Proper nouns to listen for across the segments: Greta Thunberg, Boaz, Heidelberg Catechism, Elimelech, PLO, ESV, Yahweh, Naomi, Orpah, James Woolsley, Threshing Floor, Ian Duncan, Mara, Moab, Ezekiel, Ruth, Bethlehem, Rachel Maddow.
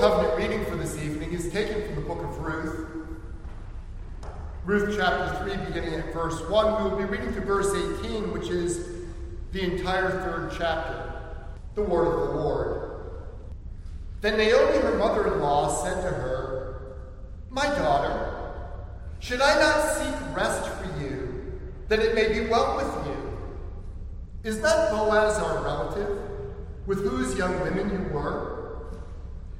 Old Covenant reading for this evening is taken from the book of Ruth. Ruth chapter 3, beginning at verse 1. We will be reading to verse 18, which is the entire third chapter. The word of the Lord. Then Naomi, her mother-in-law, said to her, "My daughter, should I not seek rest for you, that it may be well with you? Is not Boaz our relative, with whose young women you were?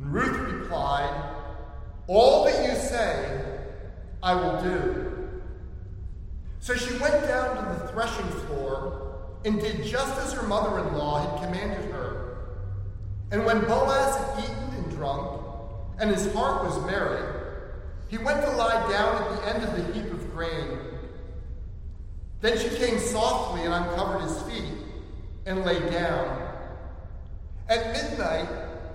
And Ruth replied, "All that you say, I will do." So she went down to the threshing floor and did just as her mother-in-law had commanded her. And when Boaz had eaten and drunk, and his heart was merry, he went to lie down at the end of the heap of grain. Then she came softly and uncovered his feet, and lay down. At midnight,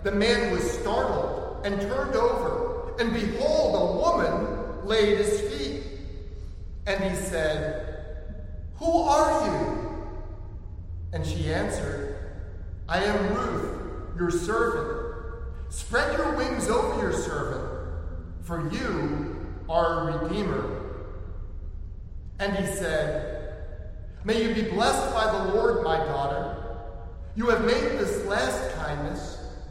the man was startled and turned over, and behold, a woman lay at his feet. And he said, "Who are you?" And she answered, "I am Ruth, your servant. Spread your wings over your servant, for you are a redeemer." And he said, "May you be blessed by the Lord, my daughter. You have made this last kindness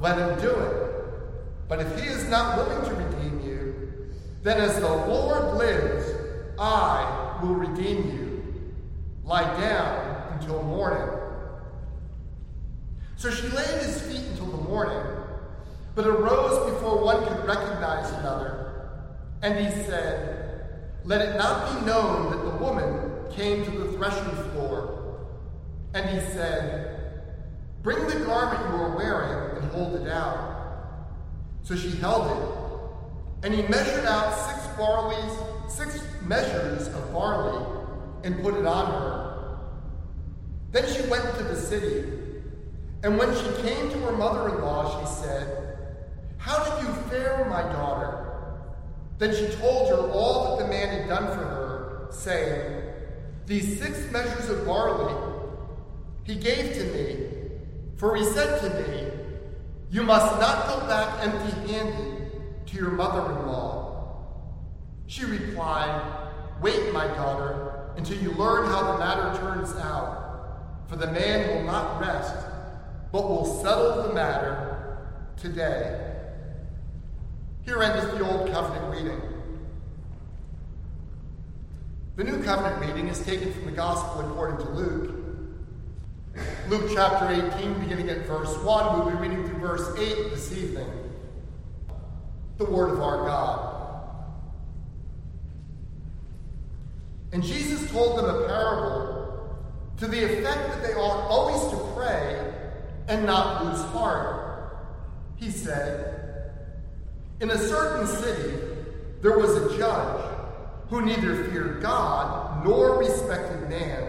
let him do it. But if he is not willing to redeem you, then as the Lord lives, I will redeem you. Lie down until morning." So she lay at his feet until the morning, but arose before one could recognize another. And he said, "Let it not be known that the woman came to the threshing floor." And he said, "Bring the garment you are wearing and hold it out." So she held it, and he measured out 6 measures of barley, and put it on her. Then she went to the city, and when she came to her mother-in-law, she said, "How did you fare, my daughter?" Then she told her all that the man had done for her, saying, "These 6 measures of barley he gave to me, for he said to me, 'You must not go back empty-handed to your mother-in-law.'" She replied, "Wait, my daughter, until you learn how the matter turns out. For the man will not rest, but will settle the matter today." Here ends the Old Covenant reading. The New Covenant reading is taken from the Gospel according to Luke. Luke chapter 18, beginning at verse 1. We'll be reading through verse 8 this evening. The Word of our God. And Jesus told them a parable to the effect that they ought always to pray and not lose heart. He said, "In a certain city there was a judge who neither feared God nor respected man.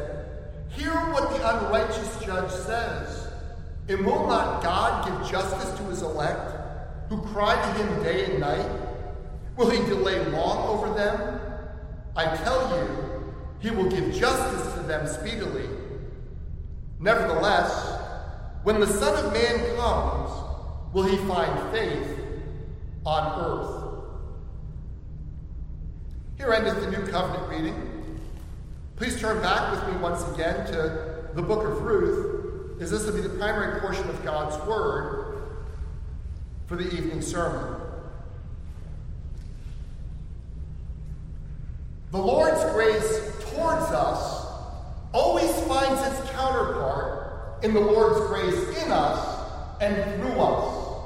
'Hear what the unrighteous judge says. And will not God give justice to his elect, who cry to him day and night? Will he delay long over them? I tell you, he will give justice to them speedily. Nevertheless, when the Son of Man comes, will he find faith on earth? Here endeth the New Covenant reading. Please turn back with me once again to the book of Ruth, as this will be the primary portion of God's Word for the evening sermon. The Lord's grace towards us always finds its counterpart in the Lord's grace in us and through us.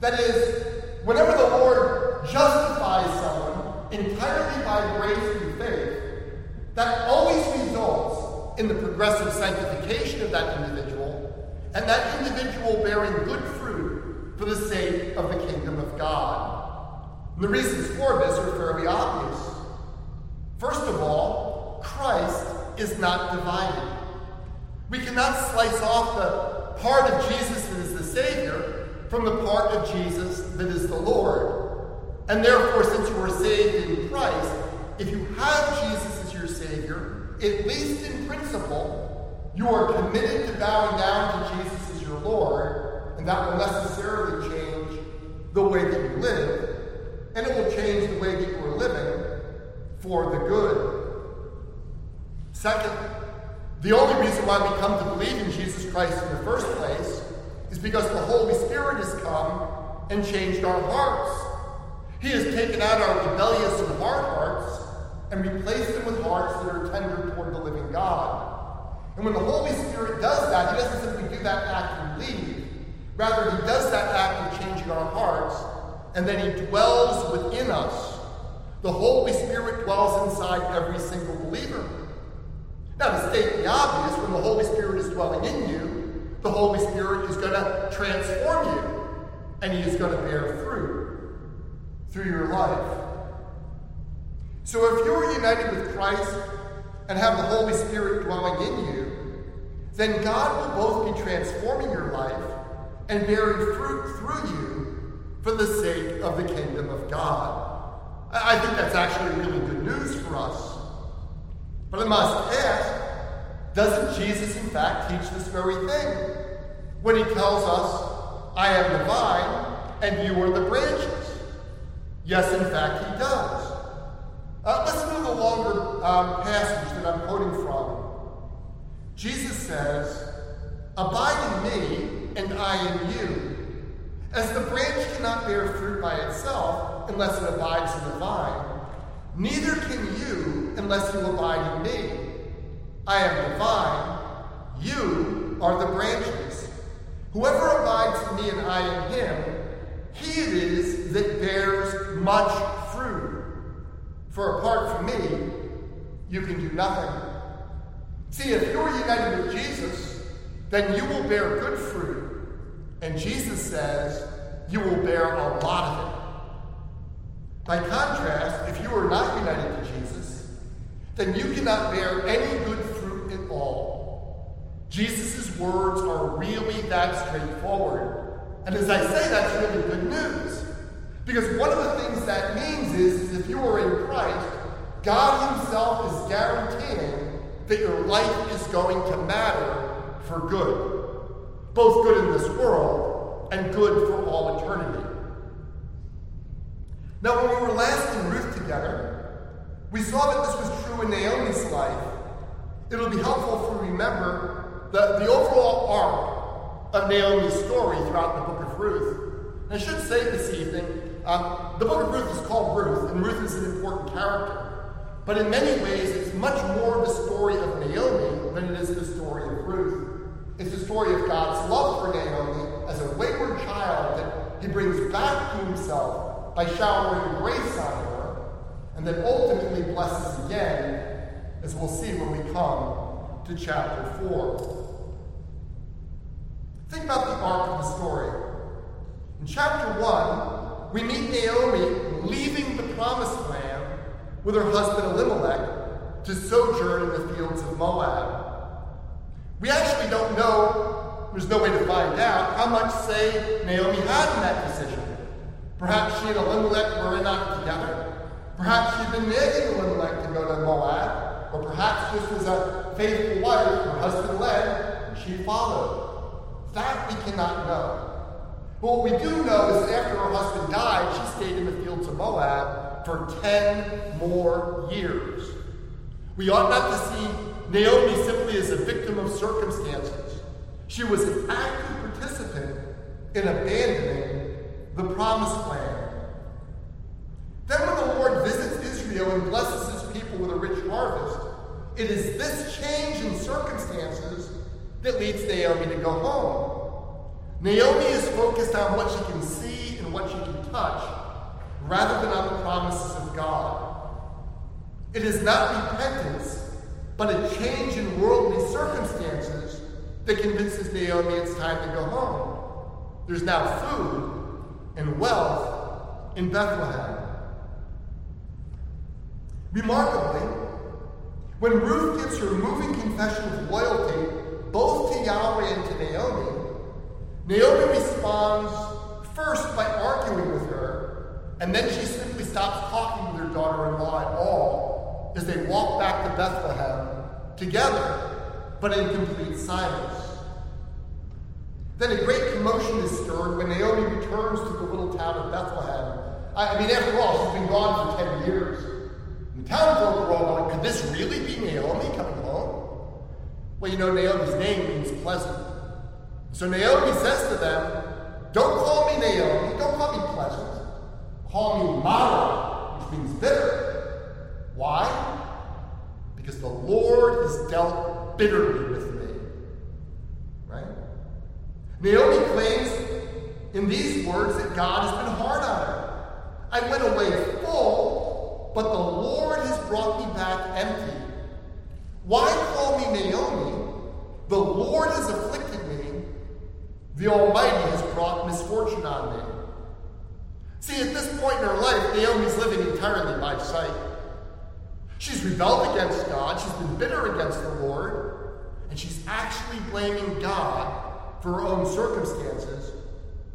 That is, whenever the Lord justifies someone entirely by grace through faith, that always results in the progressive sanctification of that individual, and that individual bearing good fruit for the sake of the kingdom of God. And the reasons for this are fairly obvious. First of all, Christ is not divided. We cannot slice off the part of Jesus that is the Savior from the part of Jesus that is the Lord. And therefore, since you are saved in Christ, if you have Jesus as your Savior, at least in principle, you are committed to bowing down to Jesus as your Lord, and that will necessarily change the way that you live, and it will change the way that you are living for the good. Second, the only reason why we come to believe in Jesus Christ in the first place is because the Holy Spirit has come and changed our hearts. He has taken out our rebellious and hard hearts and replaced them with hearts that are tender toward the living God. And when the Holy Spirit does that, he doesn't simply do that act and leave. Rather, he does that act of changing our hearts, and then he dwells within us. The Holy Spirit dwells inside every single believer. Now, to state the obvious, when the Holy Spirit is dwelling in you, the Holy Spirit is going to transform you, and he is going to bear fruit through your life. So if you are united with Christ and have the Holy Spirit dwelling in you, then God will both be transforming your life and bearing fruit through you for the sake of the kingdom of God. I think that's actually really good news for us. But I must ask, doesn't Jesus in fact teach this very thing? When he tells us, I am the vine, and you are the branches. Yes, in fact, he does. Listen to the longer passage that I'm quoting from. Jesus says, Abide in me, and I in you. As the branch cannot bear fruit by itself, unless it abides in the vine, neither can you unless you abide in me. I am the vine, you are the branches. Whoever abides in me and I in him, he it is that bears much fruit. For apart from me, you can do nothing. See, if you are united with Jesus, then you will bear good fruit. And Jesus says, you will bear a lot of it. By contrast, if you are not united to Jesus, then you cannot bear any good fruit at all. Jesus' words are really that straightforward. And as I say, that's really good news. Because one of the things that means is if you are in Christ, God himself is guaranteeing that your life is going to matter for good. Both good in this world and good for all eternity. Now, when we were last in Ruth together, we saw that this was true in Naomi's life. It'll be helpful if we remember the overall arc of Naomi's story throughout the book of Ruth. And I should say this evening, the book of Ruth is called Ruth, and Ruth is an important character. But in many ways, it's much more the story of Naomi than it is the story of Ruth. It's the story of God's love for Naomi as a wayward child that he brings back to himself by showering grace on her, and then ultimately blesses again, as we'll see when we come to chapter 4. Think about the arc of the story. In chapter 1, we meet Naomi leaving the promised land with her husband Elimelech to sojourn in the fields of Moab. We actually don't know, there's no way to find out, how much say Naomi had in that decision. Perhaps she and Elimelech were not together. Perhaps she'd been nagging Elimelech to go to Moab. Or perhaps this was a faithful wife her husband led and she followed. That we cannot know. But what we do know is that after her husband died, she stayed in the fields of Moab for 10 more years. We ought not to see Naomi simply as a victim of circumstances. She was an active participant in abandoning the promised land. Then when the Lord visits Israel and blesses his people with a rich harvest, it is this change in circumstances that leads Naomi to go home. Naomi is focused on what she can see and what she can touch, rather than on the promises of God. It is not repentance, but a change in worldly circumstances that convinces Naomi it's time to go home. There's now food and wealth in Bethlehem. Remarkably, when Ruth gives her moving confession of loyalty, both to Yahweh and to Naomi, Naomi responds first by arguing with her, and then she simply stops talking with her daughter-in-law at all as they walk back to Bethlehem together, but in complete silence. Then a great commotion is stirred when Naomi returns to the little town of Bethlehem. I mean, after all, she's been gone for 10 years. And the town folk were all like, could this really be Naomi coming home? Well, you know, Naomi's name means pleasant. So Naomi says to them, don't call me Naomi, don't call me pleasant. Call me Mara, which means bitter. Why? Because the Lord has dealt bitterly with me. Right? Naomi claims in these words that God has been hard on her. I went away full, but the Lord has brought me back empty. Why call me Naomi? The Lord has afflicted me. The Almighty has brought misfortune on me. See, at this point in her life, Naomi's living entirely by sight. She's rebelled against God, she's been bitter against the Lord, and she's actually blaming God for her own circumstances,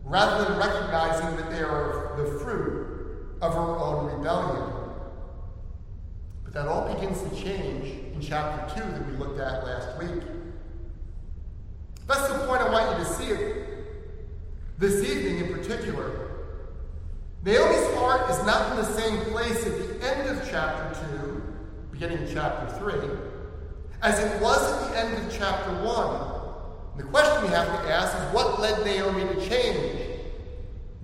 rather than recognizing that they are the fruit of her own rebellion. But that all begins to change in chapter 2 that we looked at last week. That's the point I want you to see this evening in particular. Naomi's heart is not in the same place at the end of chapter 2, beginning of chapter 3, as it was at the end of chapter 1. And the question we have to ask is, what led Naomi to change?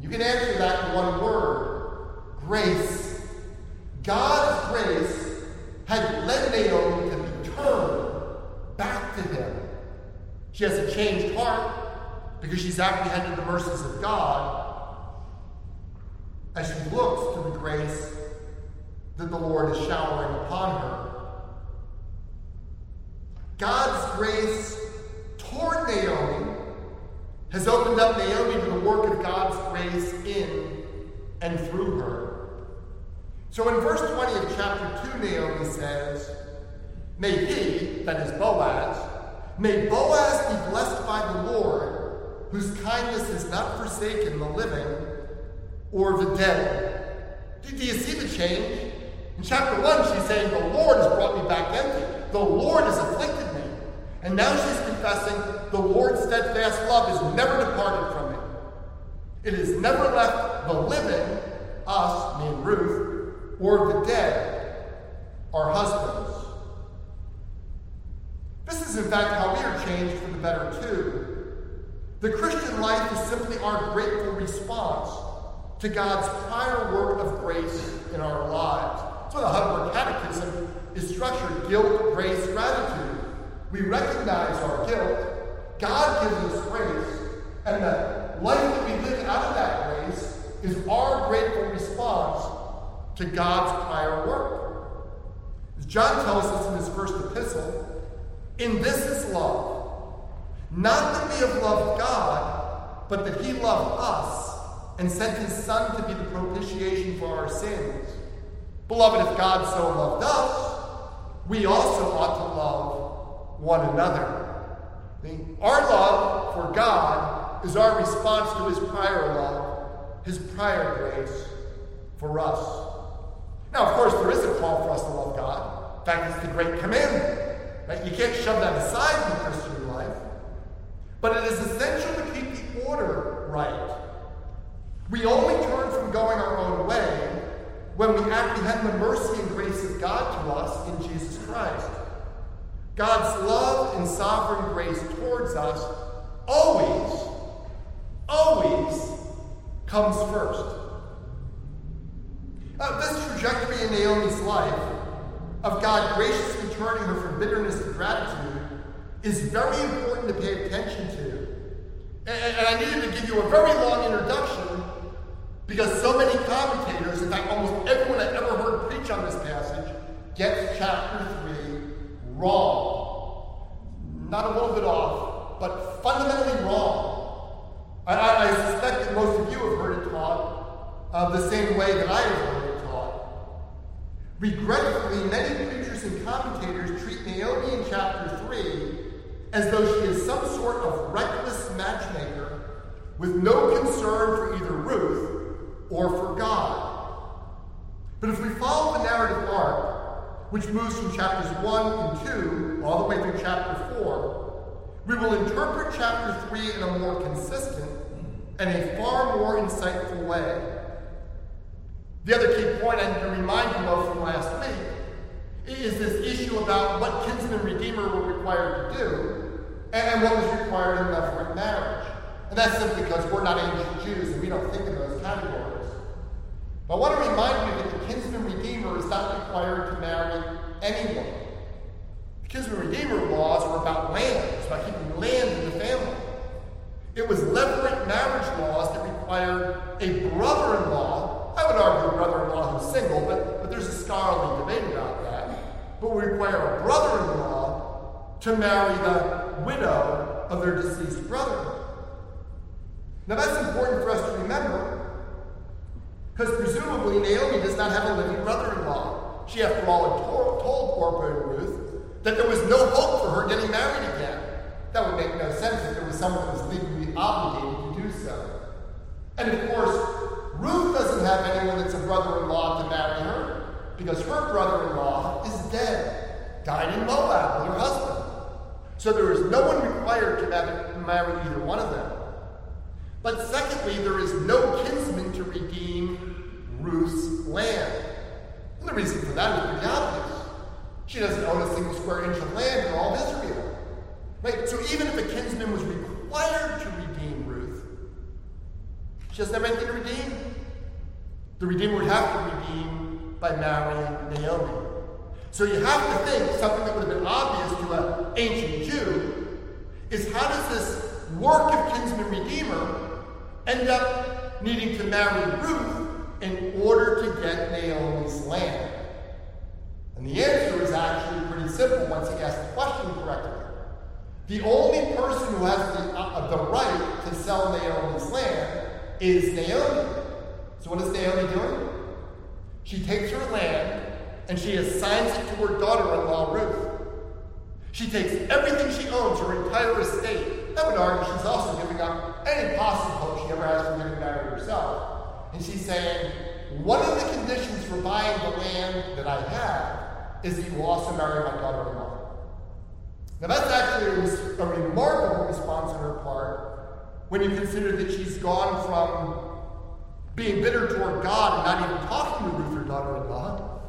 You can answer that in one word: grace. God's grace had led Naomi to return back to him. She has a changed heart because she's apprehended the mercies of God as she looks to the grace that the Lord is showering upon her. God's grace toward Naomi has opened up Naomi to the work of God's grace in and through her. So in verse 20 of chapter 2, Naomi says, may he, that is Boaz, may Boaz be blessed by the Lord, whose kindness has not forsaken the living or the dead. Do you see the change? In chapter 1, she's saying, the Lord has brought me back empty. The Lord has afflicted me. And now she's confessing, the Lord's steadfast love has never departed from me. It has never left the living, us, meaning Ruth, or the dead, our husbands. This is, in fact, how we are changed for the better, too. The Christian life is simply our grateful response to God's prior work of grace in our lives. That's why the Heidelberg Catechism is structured: guilt, grace, gratitude. We recognize our guilt, God gives us grace, and the life that we live out of that grace is our grateful response to God's prior work. As John tells us in his first epistle, in this is love, not that we have loved God, but that he loved us and sent his Son to be the propitiation for our sins. Beloved, if God so loved us, we also ought to love one another. Our love for God is our response to his prior love his prior grace for us. Now, of course, there is a call for us to love God. In fact, it's the great commandment. Right? You can't shove that aside in Christian life. But it is essential to keep the order right. We only turn from going our own way when we apprehend the mercy and grace of God to us in Jesus Christ. God's love and sovereign grace towards us always comes first. This trajectory in Naomi's life of God graciously turning her from bitterness to gratitude is very important to pay attention to. And I needed to give you a very long introduction because so many commentators, in fact almost everyone I've ever heard preach on this passage, gets chapter 3 wrong. Not a little bit off, but fundamentally wrong. I suspect that most of you have heard it taught the same way that I have heard it taught. Regretfully, many preachers and commentators treat Naomi in chapter 3 as though she is some sort of reckless matchmaker with no concern for either Ruth or for God. But if we follow the narrative arc, which moves from chapters 1 and 2 all the way through chapter 4, we will interpret chapter 3 in a more consistent and a far more insightful way. The other key point I need to remind you of from last week is this issue about what kinsman redeemer were required to do and what was required in levirate marriage. And that's simply because we're not ancient Jews and we don't think in those categories. But I want to remind you that the kinsman redeemer is not required to marry anyone. The kinsman redeemer laws were about land, it's about keeping land in the family. It was levirate marriage laws that required a brother-in-law. I would argue a brother-in-law who's single, but there's a scholarly debate about that. But we require a brother-in-law to marry the widow of their deceased brother. Now that's important for us to remember, because presumably Naomi does not have a living brother-in-law. She, after all, had told Orpah and Ruth that there was no hope for her getting married again. That would make no sense if there was someone who was legally obligated to do so. And of course, Ruth doesn't have anyone that's a brother-in-law to marry her, because her brother-in-law is dead, died in Moab with her husband. So there is no one required to marry either one of them. But secondly, there is no kinsman to redeem Ruth's land. And the reason for that is pretty obvious. She doesn't own a single square inch of land in all of Israel. Right? So even if a kinsman was required to redeem Ruth, she doesn't have anything to redeem. The redeemer would have to redeem by marrying Naomi. So you have to think, something that would have been obvious to an ancient Jew is, how does this work of kinsman redeemer end up needing to marry Ruth in order to get Naomi's land? And the answer is actually pretty simple once you ask the question correctly. The only person who has the right to sell Naomi's land is Naomi. So what is Naomi doing? She takes her land, and she assigns it to her daughter-in-law, Ruth. She takes everything she owns, her entire estate. I would argue she's also giving up any possible hope she ever has from getting married herself. And she's saying, one of the conditions for buying the land that I have is that you will also marry my daughter-in-law. Now that's actually a remarkable response on her part when you consider that she's gone from being bitter toward God and not even talking to Ruth, her daughter-in-law,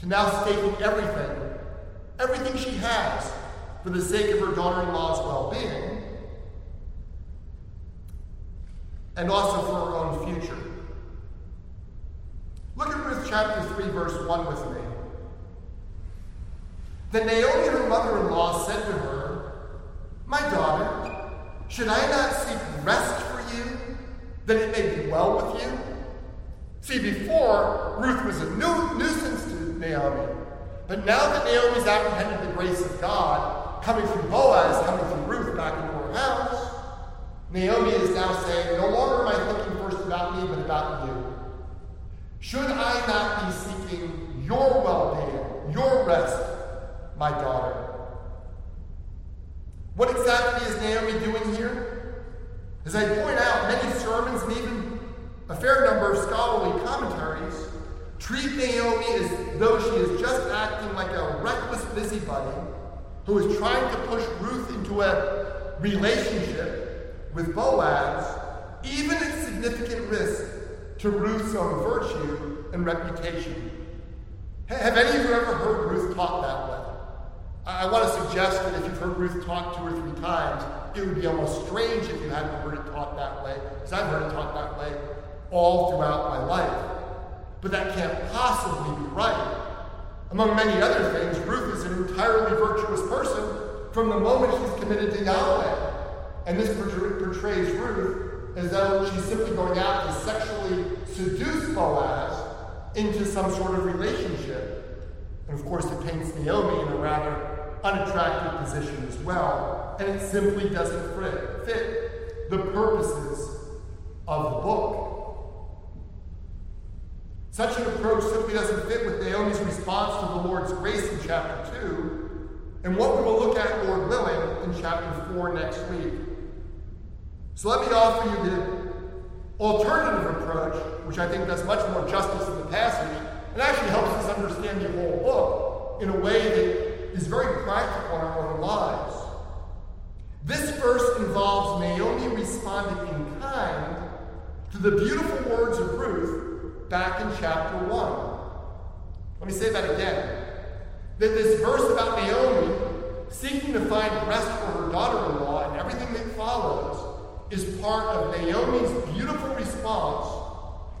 to now staking everything she has for the sake of her daughter-in-law's well-being and also for her own future. Look at Ruth chapter 3, verse 1 with me. Then Naomi, her mother-in-law, said to her, "My daughter, should I not seek rest for you, that it may be well with you?" See, before, Ruth was a nuisance to Naomi. But now that Naomi's apprehended the grace of God, coming from Boaz, coming from Ruth back into her house, Naomi is now saying, no longer am I thinking first about me, but about you. Should I not be seeking your well-being, your rest, my daughter? What exactly is Naomi doing here? As I point out, many sermons and even A fair number of scholarly commentaries treat Naomi as though she is just acting like a reckless busybody who is trying to push Ruth into a relationship with Boaz, even at significant risk to Ruth's own virtue and reputation. Have any of you ever heard Ruth taught that way? I want to suggest that if you've heard Ruth taught 2 or 3 times, it would be almost strange if you hadn't heard it taught that way, because I've heard it taught that way all throughout my life. But that can't possibly be right. Among many other things, Ruth is an entirely virtuous person from the moment she's committed to Yahweh. And this portrays Ruth as though she's simply going out to sexually seduce Boaz into some sort of relationship. And of course, it paints Naomi in a rather unattractive position as well. And it simply doesn't fit the purposes of the book. Such an approach simply doesn't fit with Naomi's response to the Lord's grace in chapter 2, and what we will look at, Lord willing, in chapter 4 next week. So let me offer you the alternative approach, which I think does much more justice in the passage, and actually helps us understand the whole book in a way that is very practical in our own lives. This verse involves Naomi responding in kind to the beautiful words of Ruth back in chapter 1. Let me say that again. That this verse about Naomi seeking to find rest for her daughter-in-law and everything that follows is part of Naomi's beautiful response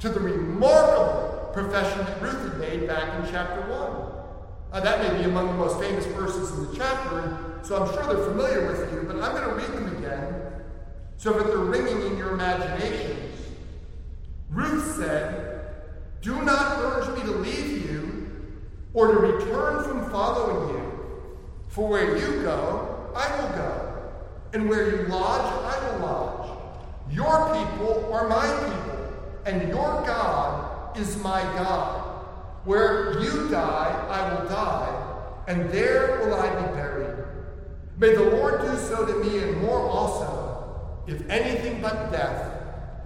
to the remarkable profession that Ruth had made back in chapter 1. That may be among the most famous verses in the chapter, so I'm sure they're familiar with you, but I'm going to read them again so that they're ringing in your imaginations. Ruth said, "Do not urge me to leave you or to return from following you. For where you go, I will go. And where you lodge, I will lodge. Your people are my people, and your God is my God. Where you die, I will die, and there will I be buried. May the Lord do so to me and more also, if anything but death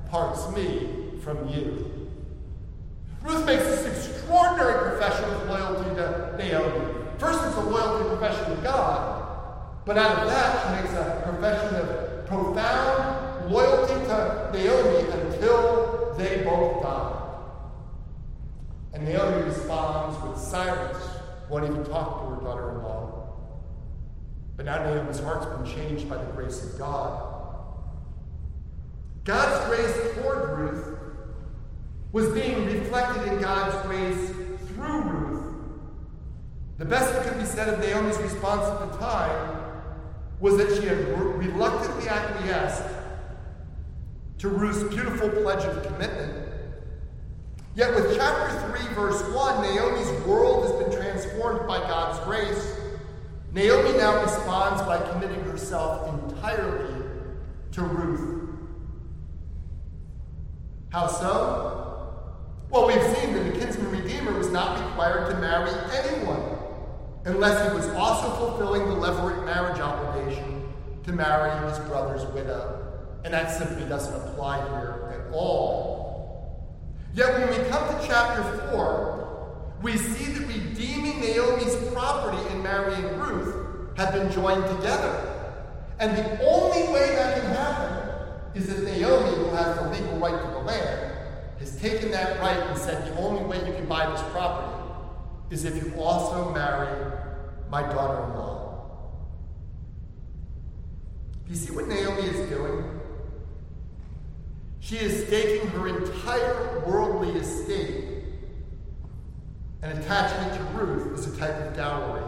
parts me from you." Ruth makes this extraordinary profession of loyalty to Naomi. First, it's a loyalty profession to God, but out of that, she makes a profession of profound loyalty to Naomi until they both die. And Naomi responds with silence, won't even talk to her daughter-in-law. But now Naomi's heart's been changed by the grace of God. God's grace toward Ruth was being reflected in God's grace through Ruth. The best that could be said of Naomi's response at the time was that she had reluctantly acquiesced to Ruth's beautiful pledge of commitment. Yet with chapter 3, verse 1, Naomi's world has been transformed by God's grace. Naomi now responds by committing herself entirely to Ruth. How so? Well, we've seen that the kinsman redeemer was not required to marry anyone unless he was also fulfilling the levirate marriage obligation to marry his brother's widow. And that simply doesn't apply here at all. Yet when we come to chapter 4, we see that redeeming Naomi's property and marrying Ruth have been joined together. And the only way that can happen is that Naomi, who has the legal right to the land, has taken that right and said, the only way you can buy this property is if you also marry my daughter-in-law. Do you see what Naomi is doing? She is staking her entire worldly estate and attaching it to Ruth as a type of dowry.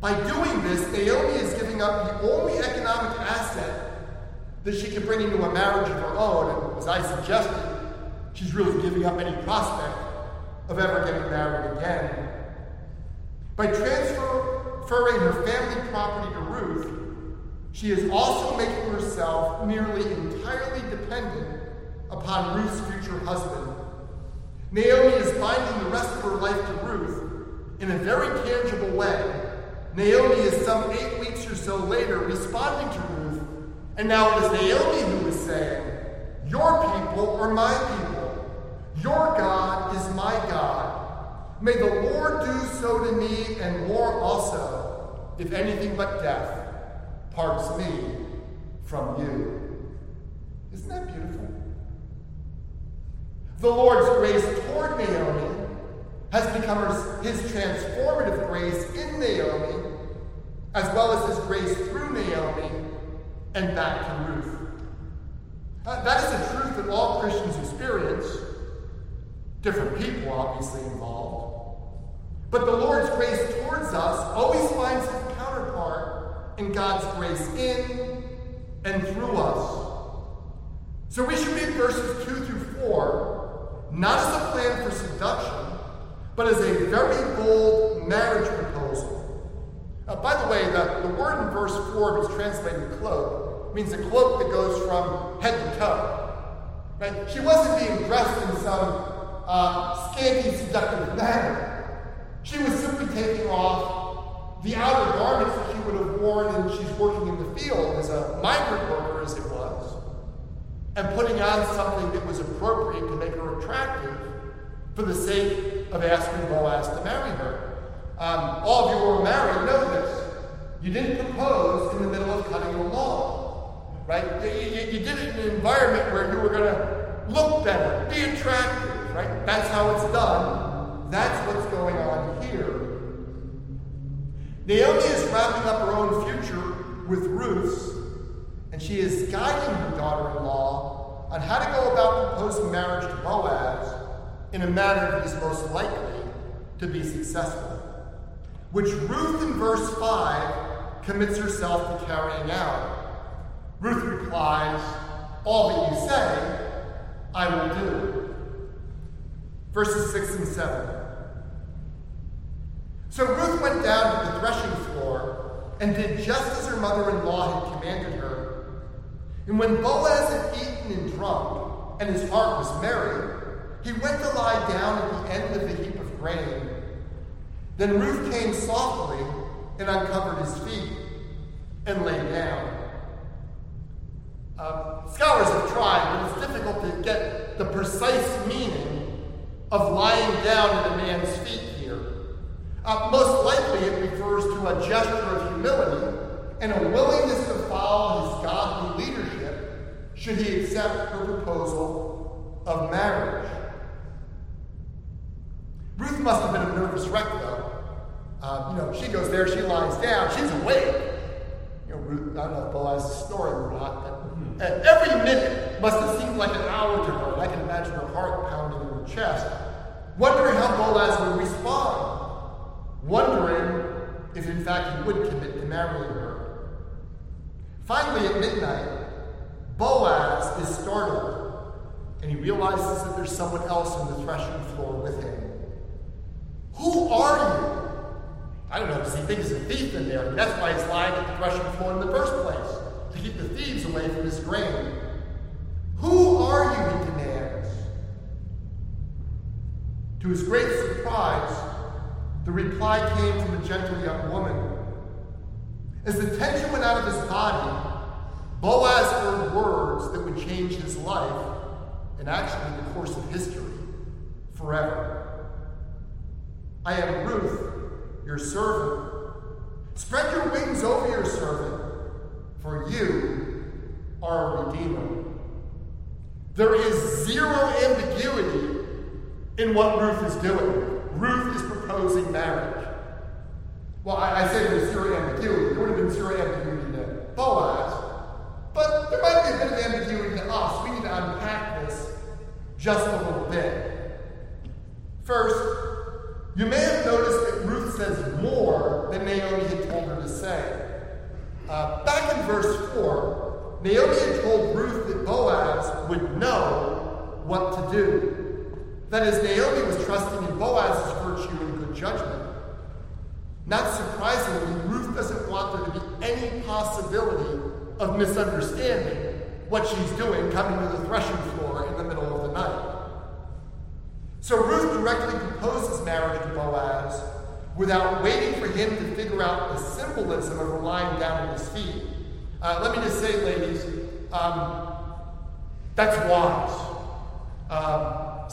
By doing this, Naomi is giving up the only economic asset that she can bring into a marriage of her own, and as I suggested, she's really giving up any prospect of ever getting married again. By transferring her family property to Ruth, she is also making herself nearly entirely dependent upon Ruth's future husband. Naomi is binding the rest of her life to Ruth in a very tangible way. Naomi is some 8 weeks or so later responding to Ruth. And now it is Naomi who is saying, Your people are my people. Your God is my God. May the Lord do so to me and more also, if anything but death parts me from you. Isn't that beautiful? The Lord's grace toward Naomi has become his transformative grace in Naomi, as well as his grace through Naomi and back to Ruth. That is the truth that all Christians experience. Different people obviously involved. But the Lord's grace towards us always finds its counterpart in God's grace in and through us. So we should read verses 2 through 4, not as a plan for seduction, but as a very bold marriage proposal. By the way, the word in verse 4 was translated cloak. Means a cloak that goes from head to toe. Right? She wasn't being dressed in some scanty, seductive manner. She was simply taking off the outer garments that she would have worn, and she's working in the field as a migrant worker, as it was, and putting on something that was appropriate to make her attractive for the sake of asking Boaz to marry her. All of you who are married know this. You didn't propose in the middle of cutting your lawn. Right? You did it in an environment where you were going to look better, be attractive, right? That's how it's done. That's what's going on here. Naomi is wrapping up her own future with Ruth's, and she is guiding her daughter-in-law on how to go about proposing marriage to Boaz in a manner that is most likely to be successful, which Ruth in verse 5 commits herself to carrying out. Ruth replies, all that you say, I will do. Verses 6 and 7. So Ruth went down to the threshing floor and did just as her mother-in-law had commanded her. And when Boaz had eaten and drunk, and his heart was merry, he went to lie down at the end of the heap of grain. Then Ruth came softly and uncovered his feet and lay down. Scholars have tried, but it's difficult to get the precise meaning of lying down at a man's feet here. Most likely it refers to a gesture of humility and a willingness to follow his godly leadership should he accept her proposal of marriage. Ruth must have been a nervous wreck, though. She goes there, she lies down, she's awake. Ruth, I don't know if Boaz is snoring or not, but every minute must have seemed like an hour to her, and I can imagine her heart pounding in her chest, wondering how Boaz would respond, wondering if in fact he would commit to marrying her. Finally, at midnight, Boaz is startled, and he realizes that there's someone else on the threshing floor with him. Who are you? I don't know, because he thinks there's a thief in there, and that's why he's lying at the threshing floor in the first place, to keep the thieves away from his grain. Who are you, he demands. To his great surprise, the reply came from a gentle young woman. As the tension went out of his body, Boaz heard words that would change his life and actually the course of history forever. I am Ruth, your servant. Spread your wings over your servant, for you are a redeemer. There is zero ambiguity in what Ruth is doing. Ruth is proposing marriage. Well, I say there's zero ambiguity. There would have been zero ambiguity to Boaz, but there might be a bit of ambiguity to us. We need to unpack this just a little bit. First, you may have noticed that Ruth says more than Naomi had told her to say. Back in verse 4, Naomi had told Ruth that Boaz would know what to do. That is, Naomi was trusting in Boaz's virtue and good judgment. Not surprisingly, Ruth doesn't want there to be any possibility of misunderstanding what she's doing coming to the threshing floor in the middle of the night. So Ruth directly proposes marriage to Boaz, without waiting for him to figure out the symbolism of her lying down on his feet. Let me just say, ladies, That's wise.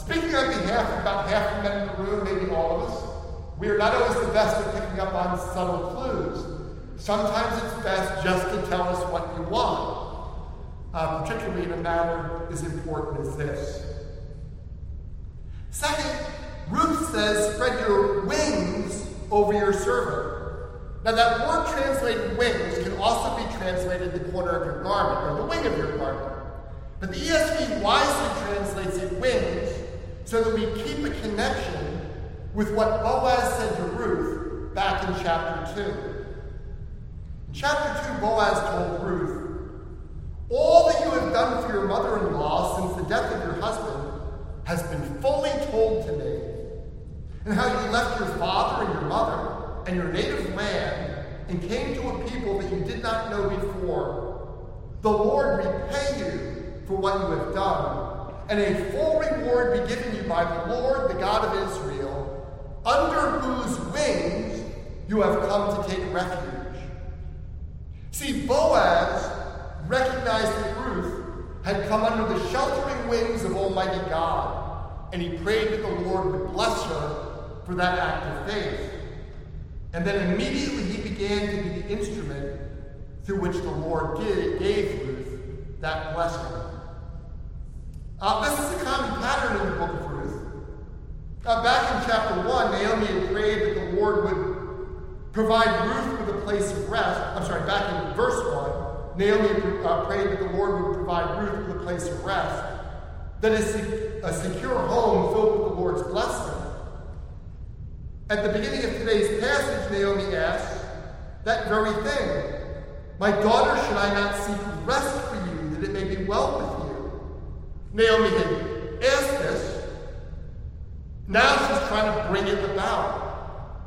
Speaking on behalf of about half the men in the room, maybe all of us, we are not always the best at picking up on subtle clues. Sometimes it's best just to tell us what you want, particularly in a matter as important as this. Second, Ruth says, spread your wings over your servant. Now that word translated wings can also be translated the corner of your garment, or the wing of your garment. But the ESV wisely translates it wings so that we keep a connection with what Boaz said to Ruth back in chapter 2. In chapter 2, Boaz told Ruth, all that you have done for your mother-in-law since the death of your husband has been fully told to me, and how you left your father and your mother and your native land and came to a people that you did not know before. The Lord repay you for what you have done, and a full reward be given you by the Lord, the God of Israel, under whose wings you have come to take refuge. See, Boaz recognized that Ruth had come under the sheltering wings of Almighty God, and he prayed that the Lord would bless her for that act of faith. And then immediately he began to be the instrument through which the Lord gave Ruth that blessing. This is a common pattern in the book of Ruth. Back in chapter 1, Naomi had prayed that the Lord would provide Ruth with a place of rest. I'm sorry, back in verse 1, Naomi prayed that the Lord would provide Ruth with a place of rest, that is a secure home filled with the Lord's blessing. At the beginning of today's passage, Naomi asks that very thing. My daughter, should I not seek rest for you, that it may be well with you? Naomi had asked this. Now she's trying to bring it about.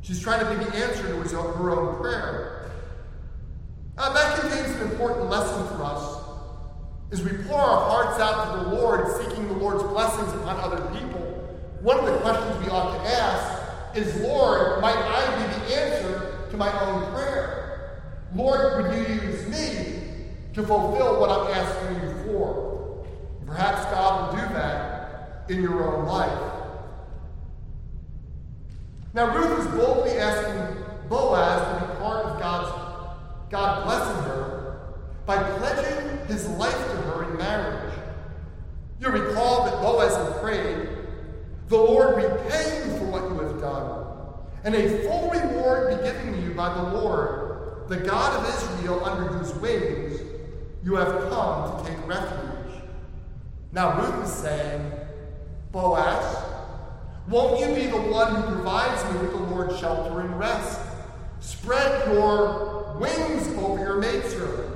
She's trying to be the answer to her own prayer. That contains an important lesson for us. As we pour our hearts out to the Lord, seeking the Lord's blessings upon other people, one of the questions we ought to ask is, Lord, might I be the answer to my own prayer? Lord, would you use me to fulfill what I'm asking you for? Perhaps God will do that in your own life. Now, Ruth was boldly asking Boaz to be part of God blessing her by pledging his life to her in marriage. You recall that Boaz had prayed, the Lord repay you for what you have done, and a full reward be given you by the Lord, the God of Israel, under whose wings you have come to take refuge. Now Ruth is saying, Boaz, won't you be the one who provides me with the Lord's shelter and rest? Spread your wings over your maidservant.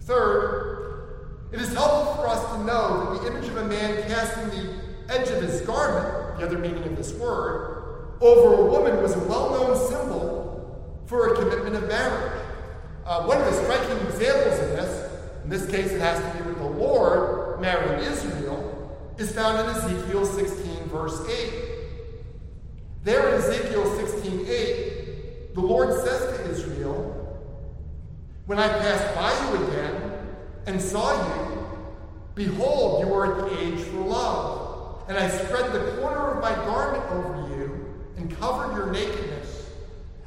Third, it is helpful for us to know that the image of a man casting the edge of his garment, the other meaning of this word, over a woman was a well-known symbol for a commitment of marriage. One of the striking examples of this, in this case, it has to do with the Lord marrying Israel, is found in Ezekiel 16, verse 8. There in Ezekiel 16:8, the Lord says to Israel, when I passed by you again and saw you, behold, you are at the age for love, and I spread the corner of my garment over you and covered your nakedness.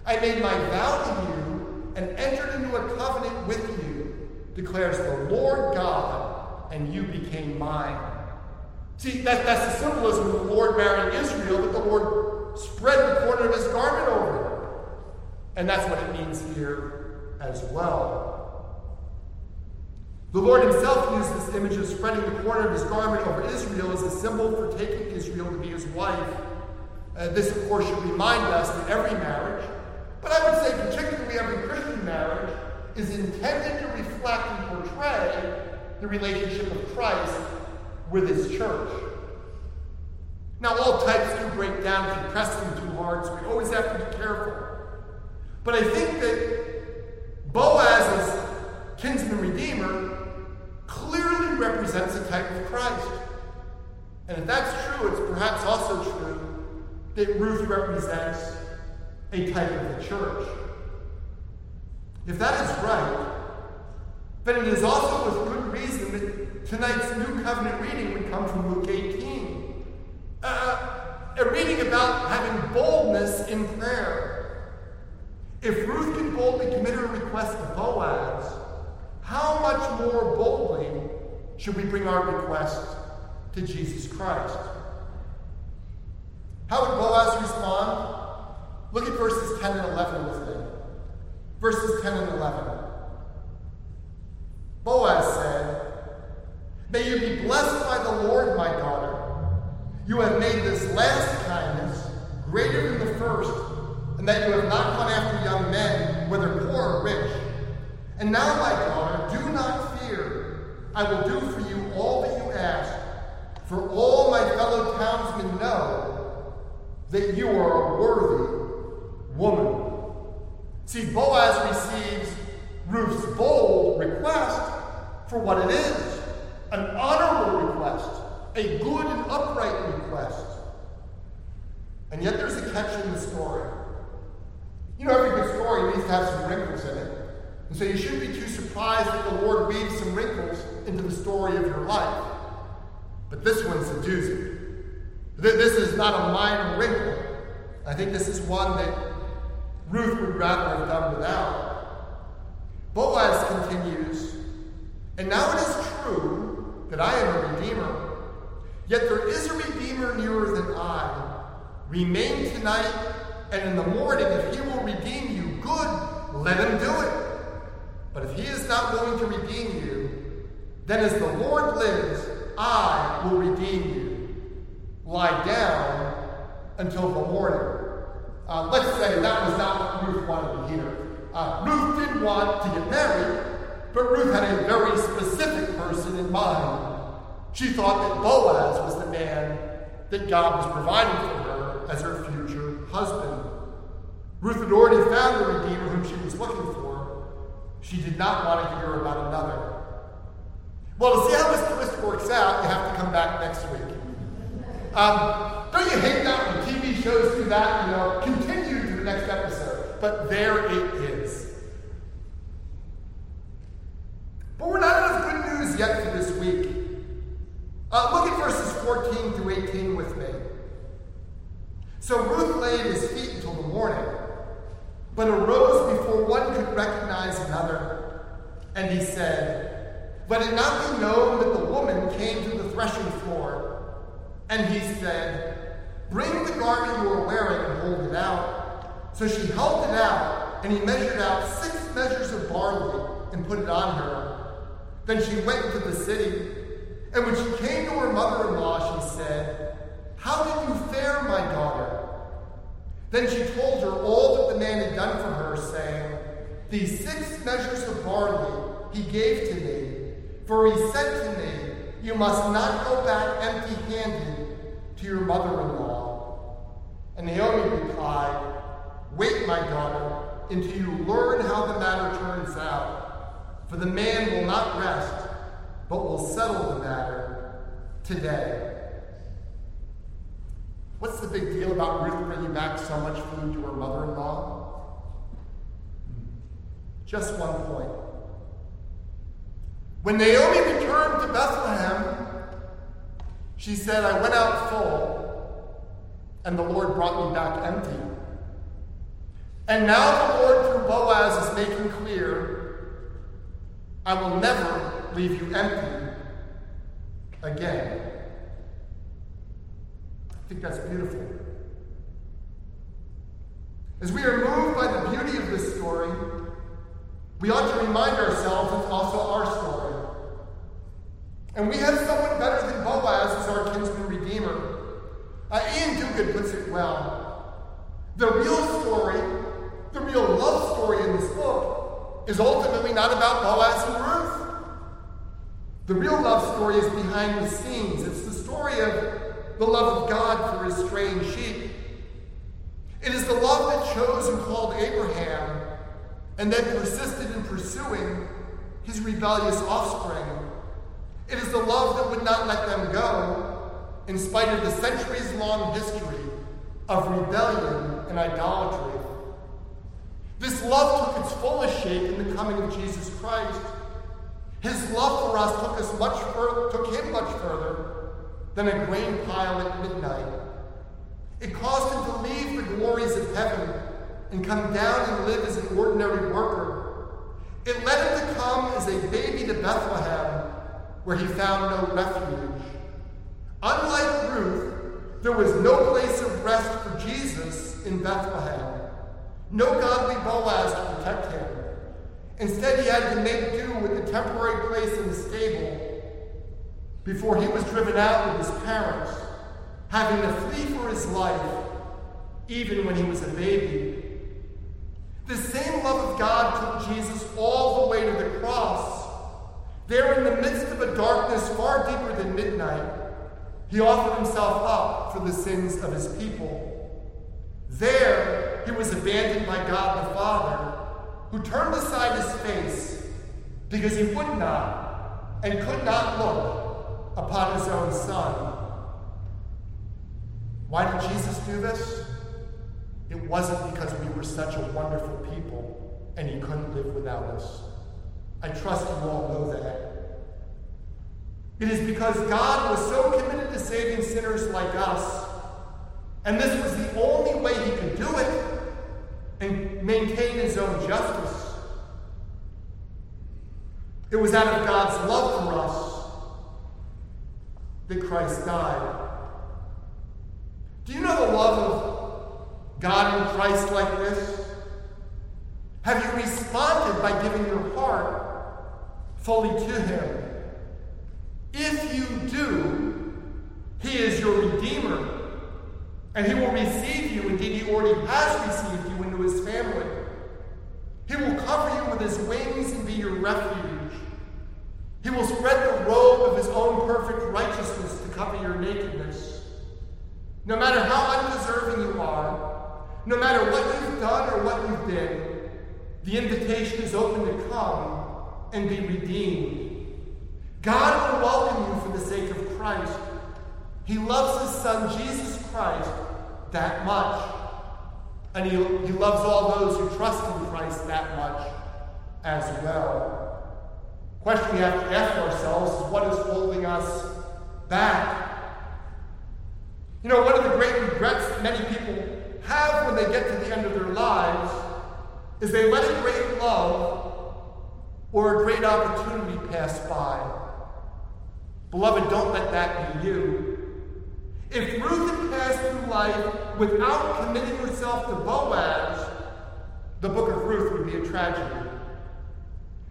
I made my vow to you and entered into a covenant with you, declares the Lord God, and you became mine. See, that's the symbolism of the Lord marrying Israel, that the Lord spread the corner of his garment over her. And that's what it means here as well. The Lord himself used this image of spreading the corner of his garment over Israel as a symbol for taking Israel to be his wife. This, of course, should remind us that every marriage, but I would say particularly every Christian marriage, is intended to reflect and portray the relationship of Christ with his church. Now, all types do break down if you press them too hard, so we always have to be careful. But I think that Boaz, as kinsman redeemer, clearly represents a type of Christ. And if that's true, it's perhaps also true that Ruth represents a type of the church. If that is right, But it is also with good reason that tonight's New Covenant reading would come from Luke 18. A reading about having boldness in prayer. If Ruth can boldly commit her request to Boaz, how much more boldly should we bring our request to Jesus Christ? How would Boaz respond? Look at verses 10 and 11 with me. Verses 10 and 11. Boaz said, "May you be blessed by the Lord, my daughter. You have made this last kindness greater than the first, and that you have not gone after young men, whether poor or rich. And now, my daughter, do not fear. I will do for you all that you ask, for all my fellow townsmen know that you are a worthy woman." See, Boaz receives Ruth's bold request for what it is, an honorable request, a good and upright request. And yet there's a catch in the story. You know, every good story needs to have some wrinkles in it. And so you shouldn't be too surprised that the Lord weaves some wrinkles into the story of your life. But this one's a doozy. This is not a minor wrinkle. I think this is one that Ruth would rather have done without. Boaz continues, "And now it is true that I am a redeemer. Yet there is a redeemer nearer than I. Remain tonight, and in the morning, if he will redeem you, good, let him do it. But if he is not willing to redeem you, then as the Lord lives, I will redeem you. Lie down until the morning." Let's say that was not what Ruth wanted to hear. Ruth did want to get married, but Ruth had a very specific person in mind. She thought that Boaz was the man that God was providing for her as her future husband. Ruth had already found the Redeemer whom she was looking for. She did not want to hear about another. Well, to see how this twist works out, you have to come back next week. Don't you hate that when TV shows do that? You know, continue to the next episode. But there it is. But we're not out of good news yet for this week. Look at verses 14 through 18 with me. "So Ruth lay at his feet until the morning, but arose before one could recognize another. And he said, 'Let it not be known that the woman came to the threshing floor.' And he said, 'Bring the garment you are wearing and hold it out.' So she held it out, and he measured out 6 measures of barley and put it on her. Then she went into the city, and when she came to her mother-in-law, she said, 'How did you fare, my daughter?' Then she told her all that the man had done for her, saying, 'These 6 measures of barley he gave to me, for he said to me, you must not go back empty-handed to your mother-in-law.' And Naomi replied, 'Wait, my daughter, until you learn how the matter turns out. For the man will not rest, but will settle the matter today.'" What's the big deal about Ruth bringing back so much food to her mother-in-law? Just one point. When Naomi returned to Bethlehem, she said, "I went out full, and the Lord brought me back empty." And now the Lord, through Boaz, is making clear, "I will never leave you empty again." I think that's beautiful. As we are moved by the beauty of this story, we ought to remind ourselves it's also our story. And we have someone better than Boaz as our kinsman redeemer. Ian Duncan puts it well. The real story, the real love story in this book, is ultimately not about Boaz and Ruth. The real love story is behind the scenes. It's the story of the love of God for his straying sheep. It is the love that chose and called Abraham and then persisted in pursuing his rebellious offspring. It is the love that would not let them go in spite of the centuries-long history of rebellion and idolatry. This love took its fullest shape in the coming of Jesus Christ, His love for us took him much further than a grain pile at midnight. It caused him to leave the glories of heaven and come down and live as an ordinary worker. It led him to come as a baby to Bethlehem, where he found no refuge. Unlike Ruth, there was no place of rest for Jesus in Bethlehem, no godly Boaz to protect him. Instead, he had to make do with the temporary place in the stable before he was driven out with his parents, having to flee for his life, even when he was a baby. The same love of God took Jesus all the way to the cross. There, in the midst of a darkness far deeper than midnight, he offered himself up for the sins of his people. There, he was abandoned by God the Father, who turned aside his face because he would not and could not look upon his own son. Why did Jesus do this? It wasn't because we were such a wonderful people and he couldn't live without us. I trust you all know that. It is because God was so committed to saving sinners like us, and this was the only way he could do it and maintain his own justice. It was out of God's love for us that Christ died. Do you know the love of God in Christ like this? Have you responded by giving your heart fully to him? If you do, he is your Redeemer, and he will receive you. Indeed, he already has received you into his family. He will cover you with his wings and be your refuge. He will spread the robe of his own perfect righteousness to cover your nakedness. No matter how undeserving you are, no matter what you've done or what you've been, the invitation is open to come and be redeemed. God will welcome you for the sake of Christ. He loves his son, Jesus Christ, that much. And he loves all those who trust in Christ that much as well. The question we have to ask ourselves is, what is holding us back? You know, one of the great regrets many people have when they get to the end of their lives is they let a great love or a great opportunity pass by. Beloved, don't let that be you. If Ruth had passed through life without committing herself to Boaz, the book of Ruth would be a tragedy.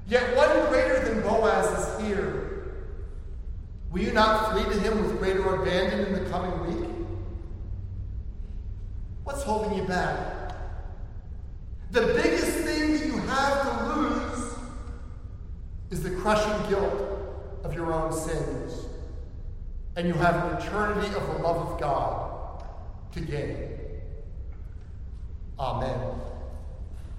Yet one greater than Boaz is here. Will you not flee to him with greater abandon in the coming week? What's holding you back? The biggest thing that you have to lose is the crushing guilt of your own sins. And you have an eternity of the love of God to gain. Amen.